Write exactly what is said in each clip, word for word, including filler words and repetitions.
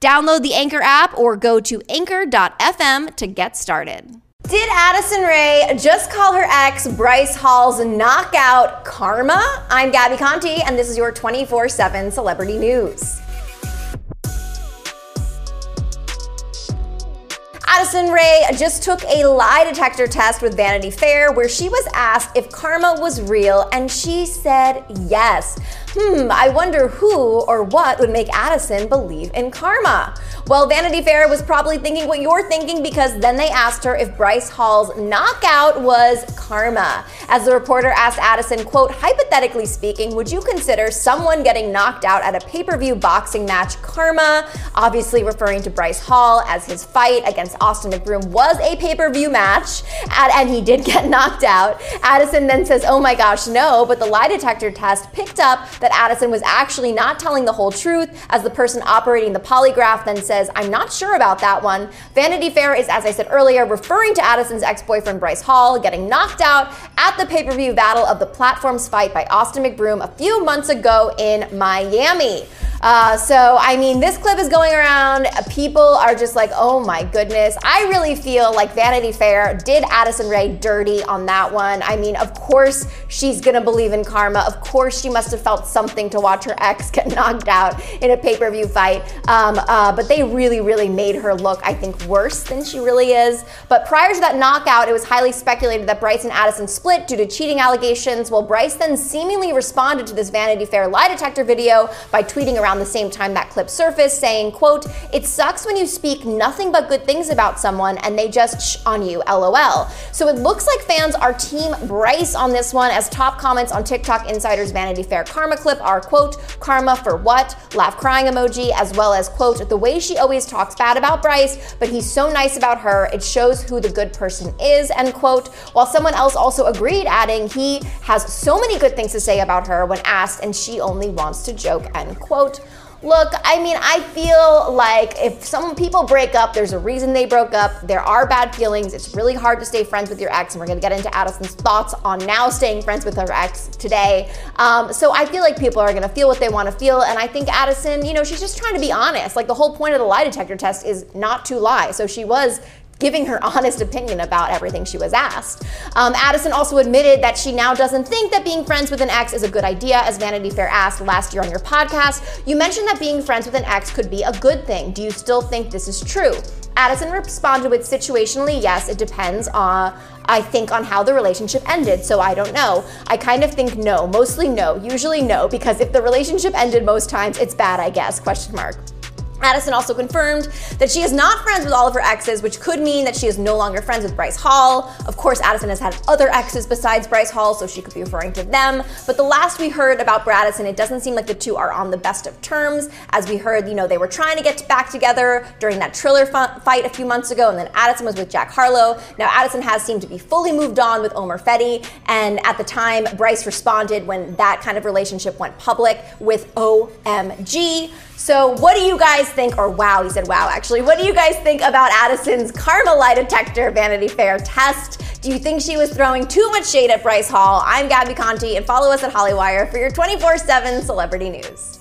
Download the Anchor app or go to anchor dot f m to get started. Did Addison Rae just call her ex Bryce Hall's knockout karma? I'm Gabby Conte, and this is your twenty-four seven celebrity news. Addison Rae just took a lie detector test with Vanity Fair where she was asked if karma was real, and she said yes. Hmm, I wonder who or what would make Addison believe in karma. Well, Vanity Fair was probably thinking what you're thinking, because then they asked her if Bryce Hall's knockout was karma. As the reporter asked Addison, quote, hypothetically speaking, would you consider someone getting knocked out at a pay-per-view boxing match karma? Obviously referring to Bryce Hall, as his fight against Austin McBroom was a pay-per-view match, and he did get knocked out. Addison then says, oh my gosh, no, but the lie detector test picked up that Addison was actually not telling the whole truth, as the person operating the polygraph then says, I'm not sure about that one. Vanity Fair is, as I said earlier, referring to Addison's ex-boyfriend Bryce Hall getting knocked out at the pay-per-view battle of the platforms fight by Austin McBroom a few months ago in Miami. Uh, so, I mean, this clip is going around. People are just like, oh my goodness. I really feel like Vanity Fair did Addison Rae dirty on that one. I mean, of course she's gonna believe in karma. Of course she must have felt something to watch her ex get knocked out in a pay-per-view fight. Um, uh, but they really, really made her look, I think, worse than she really is. But prior to that knockout, it was highly speculated that Bryce and Addison split due to cheating allegations. Well, Bryce then seemingly responded to this Vanity Fair lie detector video by tweeting around the same time that clip surfaced, saying, quote, it sucks when you speak nothing but good things about someone and they just shh on you, lol. So it looks like fans are team Bryce on this one, as top comments on TikTok Insider's Vanity Fair karma clip are, quote, karma for what? Laugh crying emoji, as well as, quote, the way she always talks bad about Bryce, but he's so nice about her, it shows who the good person is, end quote. While someone else also agreed, adding, he has so many good things to say about her when asked, and she only wants to joke, end quote. Look, I mean, I feel like if some people break up, there's a reason they broke up. There are bad feelings. It's really hard to stay friends with your ex, and we're gonna get into Addison's thoughts on now staying friends with her ex today. Um, so I feel like people are gonna feel what they wanna feel, and I think Addison, you know, she's just trying to be honest. Like, the whole point of the lie detector test is not to lie, so she was giving her honest opinion about everything she was asked. Um, Addison also admitted that she now doesn't think that being friends with an ex is a good idea, as Vanity Fair asked last year on your podcast, you mentioned that being friends with an ex could be a good thing. Do you still think this is true? Addison responded with, situationally, yes, it depends on, I think, on how the relationship ended, so I don't know. I kind of think no, mostly no, usually no, because if the relationship ended most times, it's bad, I guess, question mark. Addison also confirmed that she is not friends with all of her exes, which could mean that she is no longer friends with Bryce Hall. Of course, Addison has had other exes besides Bryce Hall, so she could be referring to them. But the last we heard about Addison, it doesn't seem like the two are on the best of terms. As we heard, you know, they were trying to get back together during that Triller f- fight a few months ago, and then Addison was with Jack Harlow. Now, Addison has seemed to be fully moved on with Omer Fetty, and at the time, Bryce responded when that kind of relationship went public with O M G. So what do you guys think, or wow, he said wow actually, what do you guys think about Addison's karma lie detector Vanity Fair test? Do you think she was throwing too much shade at Bryce Hall? I'm Gabby Conte, and follow us at Hollywire for your twenty-four seven celebrity news.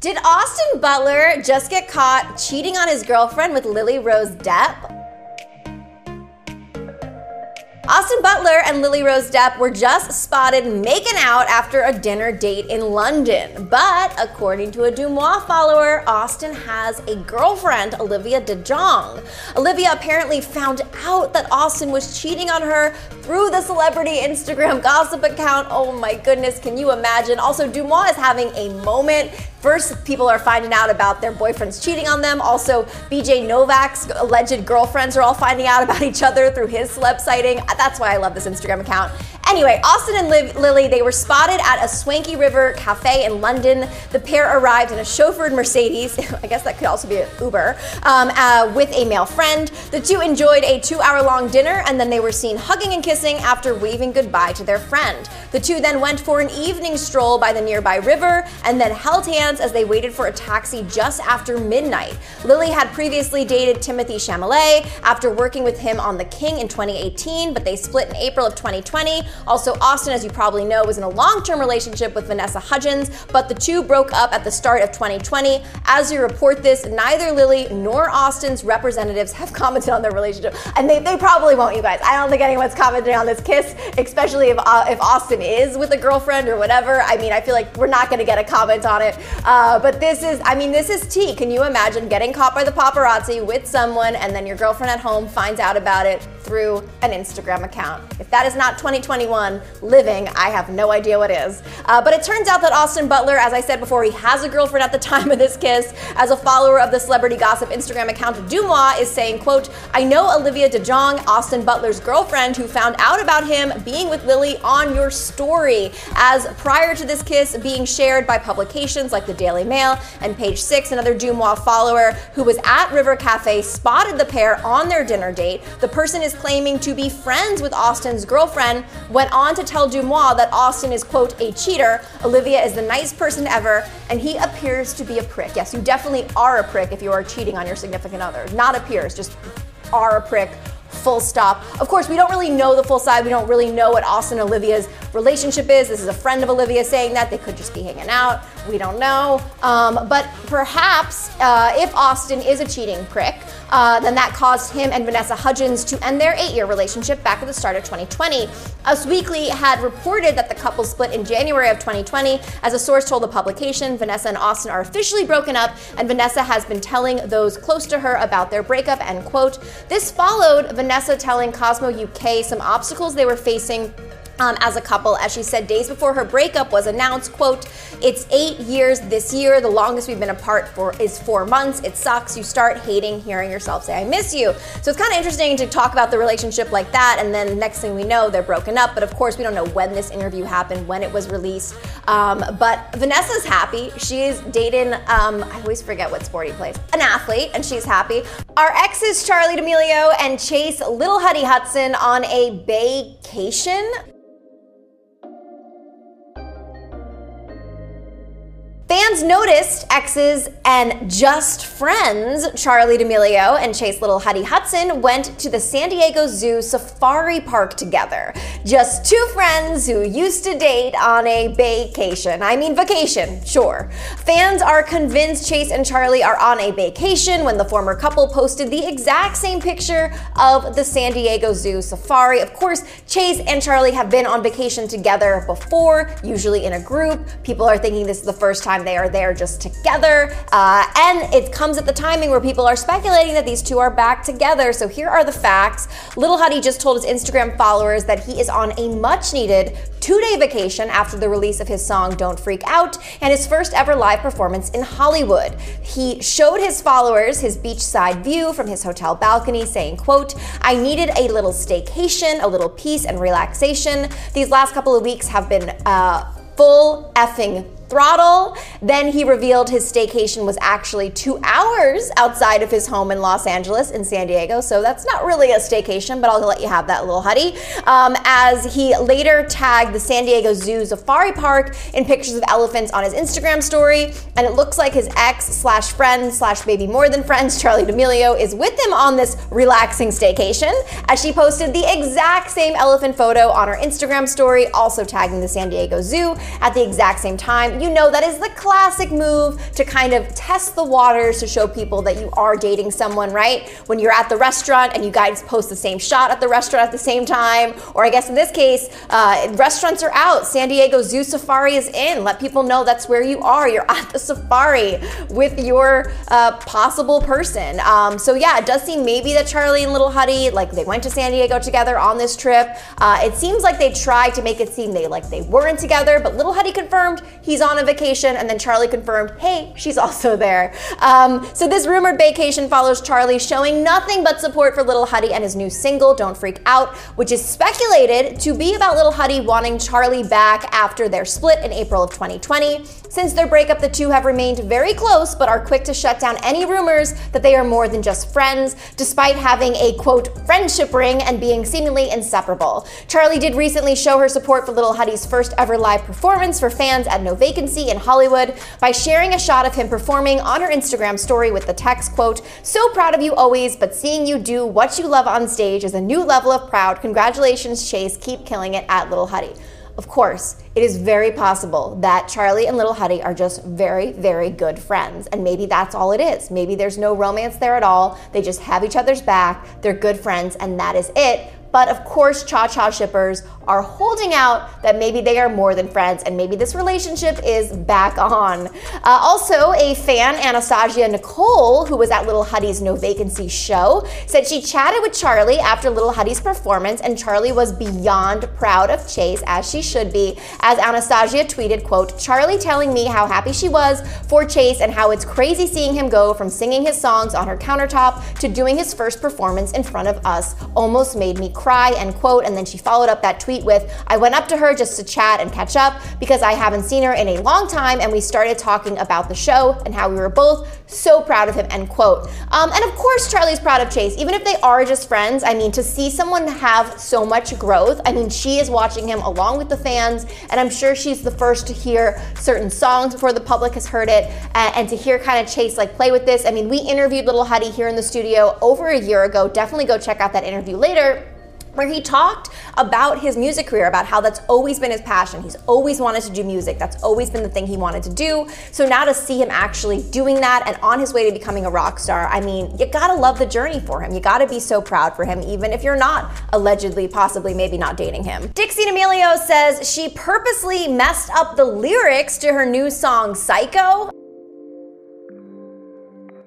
Did Austin Butler just get caught cheating on his girlfriend with Lily Rose Depp? Austin Butler and Lily Rose Depp were just spotted making out after a dinner date in London. But according to a Dumois follower, Austin has a girlfriend, Olivia DeJonge. Olivia apparently found out that Austin was cheating on her through the celebrity Instagram gossip account. Oh my goodness, can you imagine? Also, Dumois is having a moment. First, people are finding out about their boyfriends cheating on them. Also, B J Novak's alleged girlfriends are all finding out about each other through his celeb sighting. That's why I love this Instagram account. Anyway, Austin and Liv- Lily, they were spotted at a Swanky River cafe in London. The pair arrived in a chauffeured Mercedes, I guess that could also be an Uber, um, uh, with a male friend. The two enjoyed a two-hour-long dinner, and then they were seen hugging and kissing after waving goodbye to their friend. The two then went for an evening stroll by the nearby river, and then held hands as they waited for a taxi just after midnight. Lily had previously dated Timothée Chalamet after working with him on The King in twenty eighteen, but they split in April of twenty twenty. Also, Austin, as you probably know, was in a long-term relationship with Vanessa Hudgens, but the two broke up at the start of twenty twenty. As you report this, neither Lily nor Austin's representatives have commented on their relationship, and they, they probably won't, you guys. I don't think anyone's commenting on this kiss, especially if, uh, if Austin is with a girlfriend or whatever. I mean, I feel like we're not gonna get a comment on it. Uh, but this is, I mean, this is tea. Can you imagine getting caught by the paparazzi with someone and then your girlfriend at home finds out about it through an Instagram account? If that is not twenty twenty-one living, I have no idea what is. Uh, but it turns out that Austin Butler, as I said before, he has a girlfriend at the time of this kiss. As a follower of the celebrity gossip Instagram account, Dumois is saying, quote, "I know Olivia DeJonge, Austin Butler's girlfriend, who found out about him being with Lily on your story, as prior to this kiss being shared by publications like The Daily Mail and Page Six." Another Dumois follower who was at River Cafe spotted the pair on their dinner date. The person is claiming to be friends with Austin's girlfriend, went on to tell Dumois that Austin is, quote, "a cheater, Olivia is the nice person ever, and he appears to be a prick." Yes, you definitely are a prick if you are cheating on your significant other. Not appears, just are a prick. Full stop. Of course, we don't really know the full side. We don't really know what Austin and Olivia's relationship is. This is a friend of Olivia saying that. They could just be hanging out. We don't know. Um, but perhaps uh, if Austin is a cheating prick, uh, then that caused him and Vanessa Hudgens to end their eight-year relationship back at the start of twenty twenty. Us Weekly had reported that the couple split in January of twenty twenty. As a source told the publication, Vanessa and Austin are officially broken up, and Vanessa has been telling those close to her about their breakup, end quote. This followed Vanessa telling Cosmo U K some obstacles they were facing Um, as a couple, as she said days before her breakup was announced, quote, "It's eight years this year. The longest we've been apart for is four months. It sucks. You start hating hearing yourself say I miss you." So it's kind of interesting to talk about the relationship like that, and then next thing we know, they're broken up. But of course, we don't know when this interview happened, when it was released. Um, but Vanessa's happy. She's dating, um, I always forget what sport he plays, an athlete, and she's happy. Our exes, Charli D'Amelio and Chase Lil Huddy Hudson, on a vacation. Fans noticed exes and just friends Charli D'Amelio and Chase Lil Huddy Hudson went to the San Diego Zoo Safari Park together. Just two friends who used to date on a vacation. I mean vacation, sure. Fans are convinced Chase and Charli are on a vacation when the former couple posted the exact same picture of the San Diego Zoo Safari. Of course, Chase and Charli have been on vacation together before, usually in a group. People are thinking this is the first time they are there just together, uh, and it comes at the timing where people are speculating that these two are back together. So here are the facts. Lil Huddy just told his Instagram followers that he is on a much-needed two-day vacation after the release of his song Don't Freak Out and his first ever live performance in Hollywood. He showed his followers his beachside view from his hotel balcony, saying, quote, "I needed a little staycation, a little peace and relaxation. These last couple of weeks have been uh, full effing throttle." Then he revealed his staycation was actually two hours outside of his home in Los Angeles in San Diego, so that's not really a staycation, but I'll let you have that, Lil Huddy. Um, as he later tagged the San Diego Zoo Safari Park in pictures of elephants on his Instagram story, and it looks like his ex slash friend slash maybe more than friends, Charli D'Amelio, is with him on this relaxing staycation, as she posted the exact same elephant photo on her Instagram story, also tagging the San Diego Zoo at the exact same time. but you know that is the classic move to kind of test the waters to show people that you are dating someone, right? When you're at the restaurant and you guys post the same shot at the restaurant at the same time, or I guess in this case, uh, restaurants are out, San Diego Zoo Safari is in, let people know that's where you are, you're at the safari with your uh, possible person. Um, so yeah, it does seem maybe that Charli and Lil Huddy, like they went to San Diego together on this trip. Uh, it seems like they tried to make it seem they like they weren't together, but Lil Huddy confirmed he's on a vacation, and then Charli confirmed, hey, she's also there. Um, so this rumored vacation follows Charli showing nothing but support for Lil Huddy and his new single, Don't Freak Out, which is speculated to be about Lil Huddy wanting Charli back after their split in April of twenty twenty. Since their breakup, the two have remained very close, but are quick to shut down any rumors that they are more than just friends, despite having a quote, friendship ring and being seemingly inseparable. Charli did recently show her support for Lil Huddy's first ever live performance for fans at No Vacancy in Hollywood by sharing a shot of him performing on her Instagram story with the text, quote, so proud of you always, but seeing you do what you love on stage is a new level of proud. Congratulations, Chase, keep killing it at Lil Huddy. Of course, it is very possible that Charli and Lil Huddy are just very, very good friends. And maybe that's all it is. Maybe there's no romance there at all. They just have each other's back. They're good friends, and that is it. But of course, cha-cha shippers are holding out that maybe they are more than friends and maybe this relationship is back on. Uh, also, a fan, Anastasia Nicole, who was at Lil Huddy's No Vacancy show, said she chatted with Charli after Lil Huddy's performance and Charli was beyond proud of Chase, as she should be, as Anastasia tweeted, quote, Charli telling me how happy she was for Chase and how it's crazy seeing him go from singing his songs on her countertop to doing his first performance in front of us almost made me cry, end quote. And then she followed up that tweet with, I went up to her just to chat and catch up because I haven't seen her in a long time, and we started talking about the show and how we were both so proud of him, end quote. Um, and of course Charli's proud of Chase, even if they are just friends. I mean, to see someone have so much growth, I mean, she is watching him along with the fans, and I'm sure she's the first to hear certain songs before the public has heard it, uh, and to hear kind of Chase like play with this. I mean, we interviewed Lil Huddy here in the studio over a year ago, definitely go check out that interview later, where he talked about his music career, about how that's always been his passion. He's always wanted to do music. That's always been the thing he wanted to do. So now to see him actually doing that and on his way to becoming a rock star, I mean, you gotta love the journey for him. You gotta be so proud for him, even if you're not allegedly, possibly, maybe not dating him. Dixie D'Amelio says she purposely messed up the lyrics to her new song, Psycho.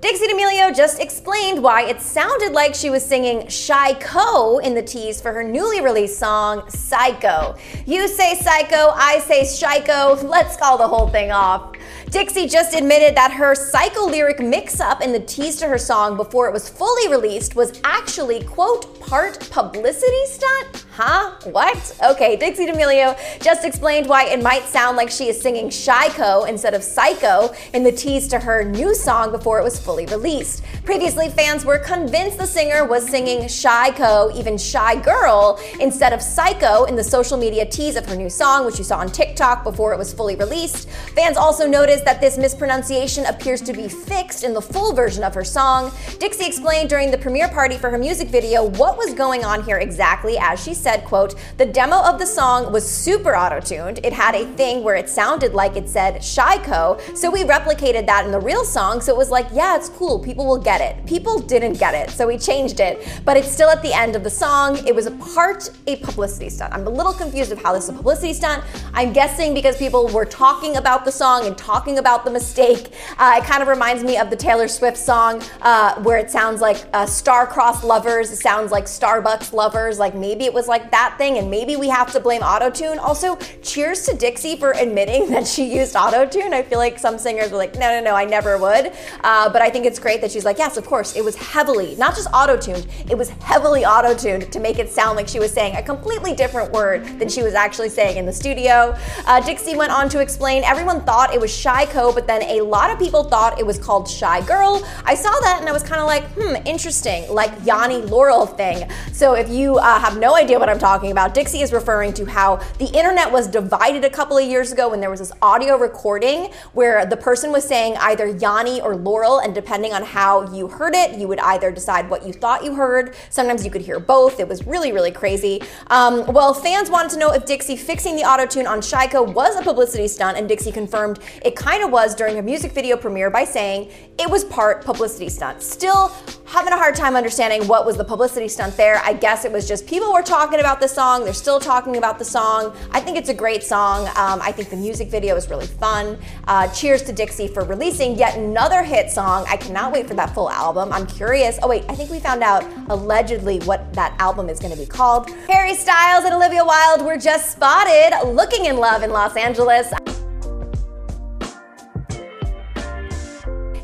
Dixie D'Amelio just explained why it sounded like she was singing Shy-co in the tease for her newly released song, Psycho. You say psycho, I say Shy-co, let's call the whole thing off. Dixie just admitted that her psycho lyric mix-up in the tease to her song before it was fully released was actually, quote, part publicity stunt? Huh? What? Okay, Dixie D'Amelio just explained why it might sound like she is singing Shy-co instead of Psycho in the tease to her new song before it was fully released. Previously, fans were convinced the singer was singing Shy-co, even Shy Girl, instead of Psycho in the social media tease of her new song, which you saw on TikTok before it was fully released. Fans also noticed that this mispronunciation appears to be fixed in the full version of her song. Dixie explained during the premiere party for her music video what was going on here exactly, as she said, quote, the demo of the song was super auto-tuned. It had a thing where it sounded like it said Shy-co, so we replicated that in the real song, so it was like, yeah, it's cool, people will get it. People didn't get it, so we changed it, but it's still at the end of the song. It was a part a publicity stunt. I'm a little confused of how this is a publicity stunt. I'm guessing because people were talking about the song and talking about the mistake. Uh, it kind of reminds me of the Taylor Swift song uh, where it sounds like uh, star-crossed lovers, it sounds like Starbucks lovers, like maybe it was like that thing, and maybe we have to blame auto-tune. Also, cheers to Dixie for admitting that she used auto-tune. I feel like some singers were like, no, no, no, I never would. Uh, but I think it's great that she's like, yes, of course, it was heavily, not just auto-tuned, it was heavily auto-tuned to make it sound like she was saying a completely different word than she was actually saying in the studio. Uh, Dixie went on to explain, everyone thought it was shy Shy-co, but then a lot of people thought it was called Shy Girl. I saw that and I was kind of like, hmm, interesting, like Yanni Laurel thing. So if you uh, have no idea what what I'm talking about. Dixie is referring to how the internet was divided a couple of years ago when there was this audio recording where the person was saying either Yanni or Laurel, and depending on how you heard it, you would either decide what you thought you heard. Sometimes you could hear both. It was really, really crazy. Um, well, fans wanted to know if Dixie fixing the autotune on Psycho was a publicity stunt, and Dixie confirmed it kind of was during her music video premiere by saying it was part publicity stunt. Still having a hard time understanding what was the publicity stunt there. I guess it was just people were talking about the song. They're still talking about the song. I think it's a great song. Um, I think the music video is really fun. Uh, cheers to Dixie for releasing yet another hit song. I cannot wait for that full album. I'm curious. Oh wait, I think we found out allegedly what that album is gonna be called. Harry Styles and Olivia Wilde were just spotted looking in love in Los Angeles.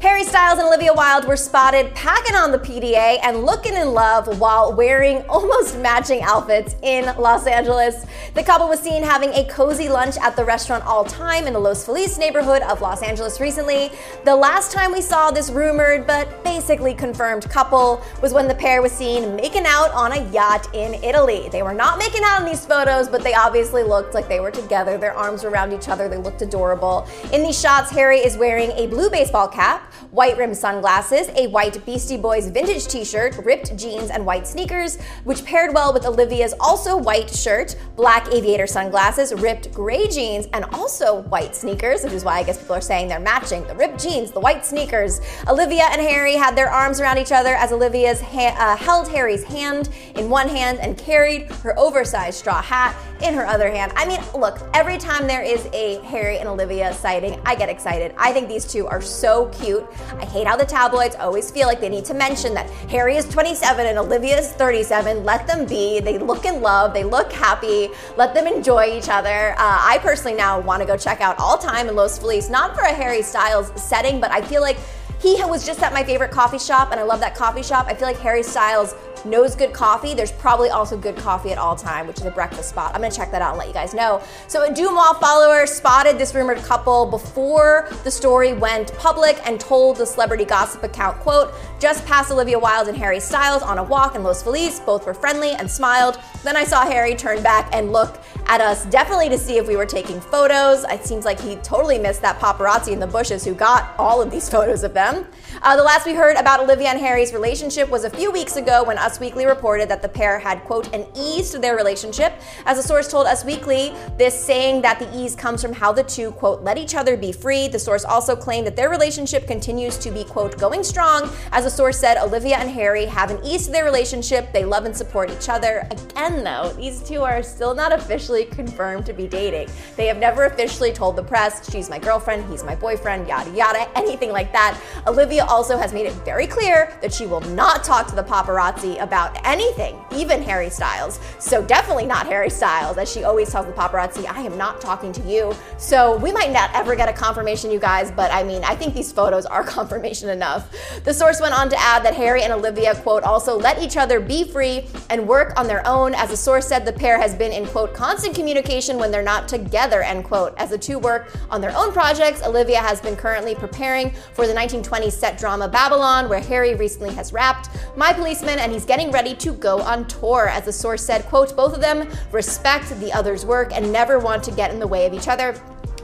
Harry Styles and Olivia Wilde were spotted packing on the P D A and looking in love while wearing almost matching outfits in Los Angeles. The couple was seen having a cozy lunch at the restaurant All Time in the Los Feliz neighborhood of Los Angeles recently. The last time we saw this rumored but basically confirmed couple was when the pair was seen making out on a yacht in Italy. They were not making out in these photos, but they obviously looked like they were together. Their arms were around each other. They looked adorable. In these shots, Harry is wearing a blue baseball cap, white rimmed sunglasses, a white Beastie Boys vintage t-shirt, ripped jeans, and white sneakers, which paired well with Olivia's also white shirt, black aviator sunglasses, ripped gray jeans, and also white sneakers, which is why I guess people are saying they're matching the ripped jeans, the white sneakers. Olivia and Harry had their arms around each other as Olivia's ha- uh, held Harry's hand in one hand and carried her oversized straw hat in her other hand. I mean, look, every time there is a Harry and Olivia sighting, I get excited. I think these two are so cute. I hate how the tabloids always feel like they need to mention that Harry is twenty-seven and Olivia is thirty-seven. Let them be. They look in love. They look happy. Let them enjoy each other. Uh, I personally now want to go check out All Time in Los Feliz, not for a Harry Styles setting, but I feel like he was just at my favorite coffee shop, and I love that coffee shop. I feel like Harry Styles knows good coffee. There's probably also good coffee at All Time, which is a breakfast spot. I'm gonna check that out and let you guys know. So a Dumois follower spotted this rumored couple before the story went public and told the celebrity gossip account, quote, "Just passed Olivia Wilde and Harry Styles on a walk in Los Feliz. Both were friendly and smiled. Then I saw Harry turn back and look at us, definitely to see if we were taking photos." It seems like he totally missed that paparazzi in the bushes who got all of these photos of them. Uh, the last we heard about Olivia and Harry's relationship was a few weeks ago when Us Weekly reported that the pair had, quote, "an ease to their relationship." As a source told Us Weekly, this saying that the ease comes from how the two, quote, "let each other be free." The source also claimed that their relationship continues to be, quote, "going strong." As a source said, Olivia and Harry have an ease to their relationship. They love and support each other. Again, though, these two are still not officially confirmed to be dating. They have never officially told the press, "she's my girlfriend, he's my boyfriend," yada yada, anything like that. Olivia also has made it very clear that she will not talk to the paparazzi about anything, even Harry Styles. So definitely not Harry Styles, as she always tells the paparazzi, "I am not talking to you." So we might not ever get a confirmation, you guys, but I mean, I think these photos are confirmation enough. The source went on to add that Harry and Olivia, quote, "also let each other be free and work on their own." As a source said, the pair has been in, quote, "constant communication when they're not together," end quote. As the two work on their own projects, Olivia has been currently preparing for the nineteen twenties set drama Babylon, where Harry recently has rapped "My Policeman," and he's getting ready to go on tour. As the source said, quote, "both of them respect the other's work and never want to get in the way of each other."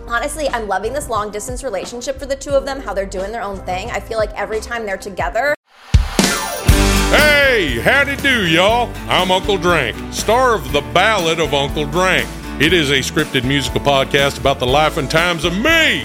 Honestly, I'm loving this long distance relationship for the two of them, how they're doing their own thing. I feel like every time they're together. Hey, howdy do, y'all. I'm Uncle Drank, star of The Ballad of Uncle Drank. It is a scripted musical podcast about the life and times of me,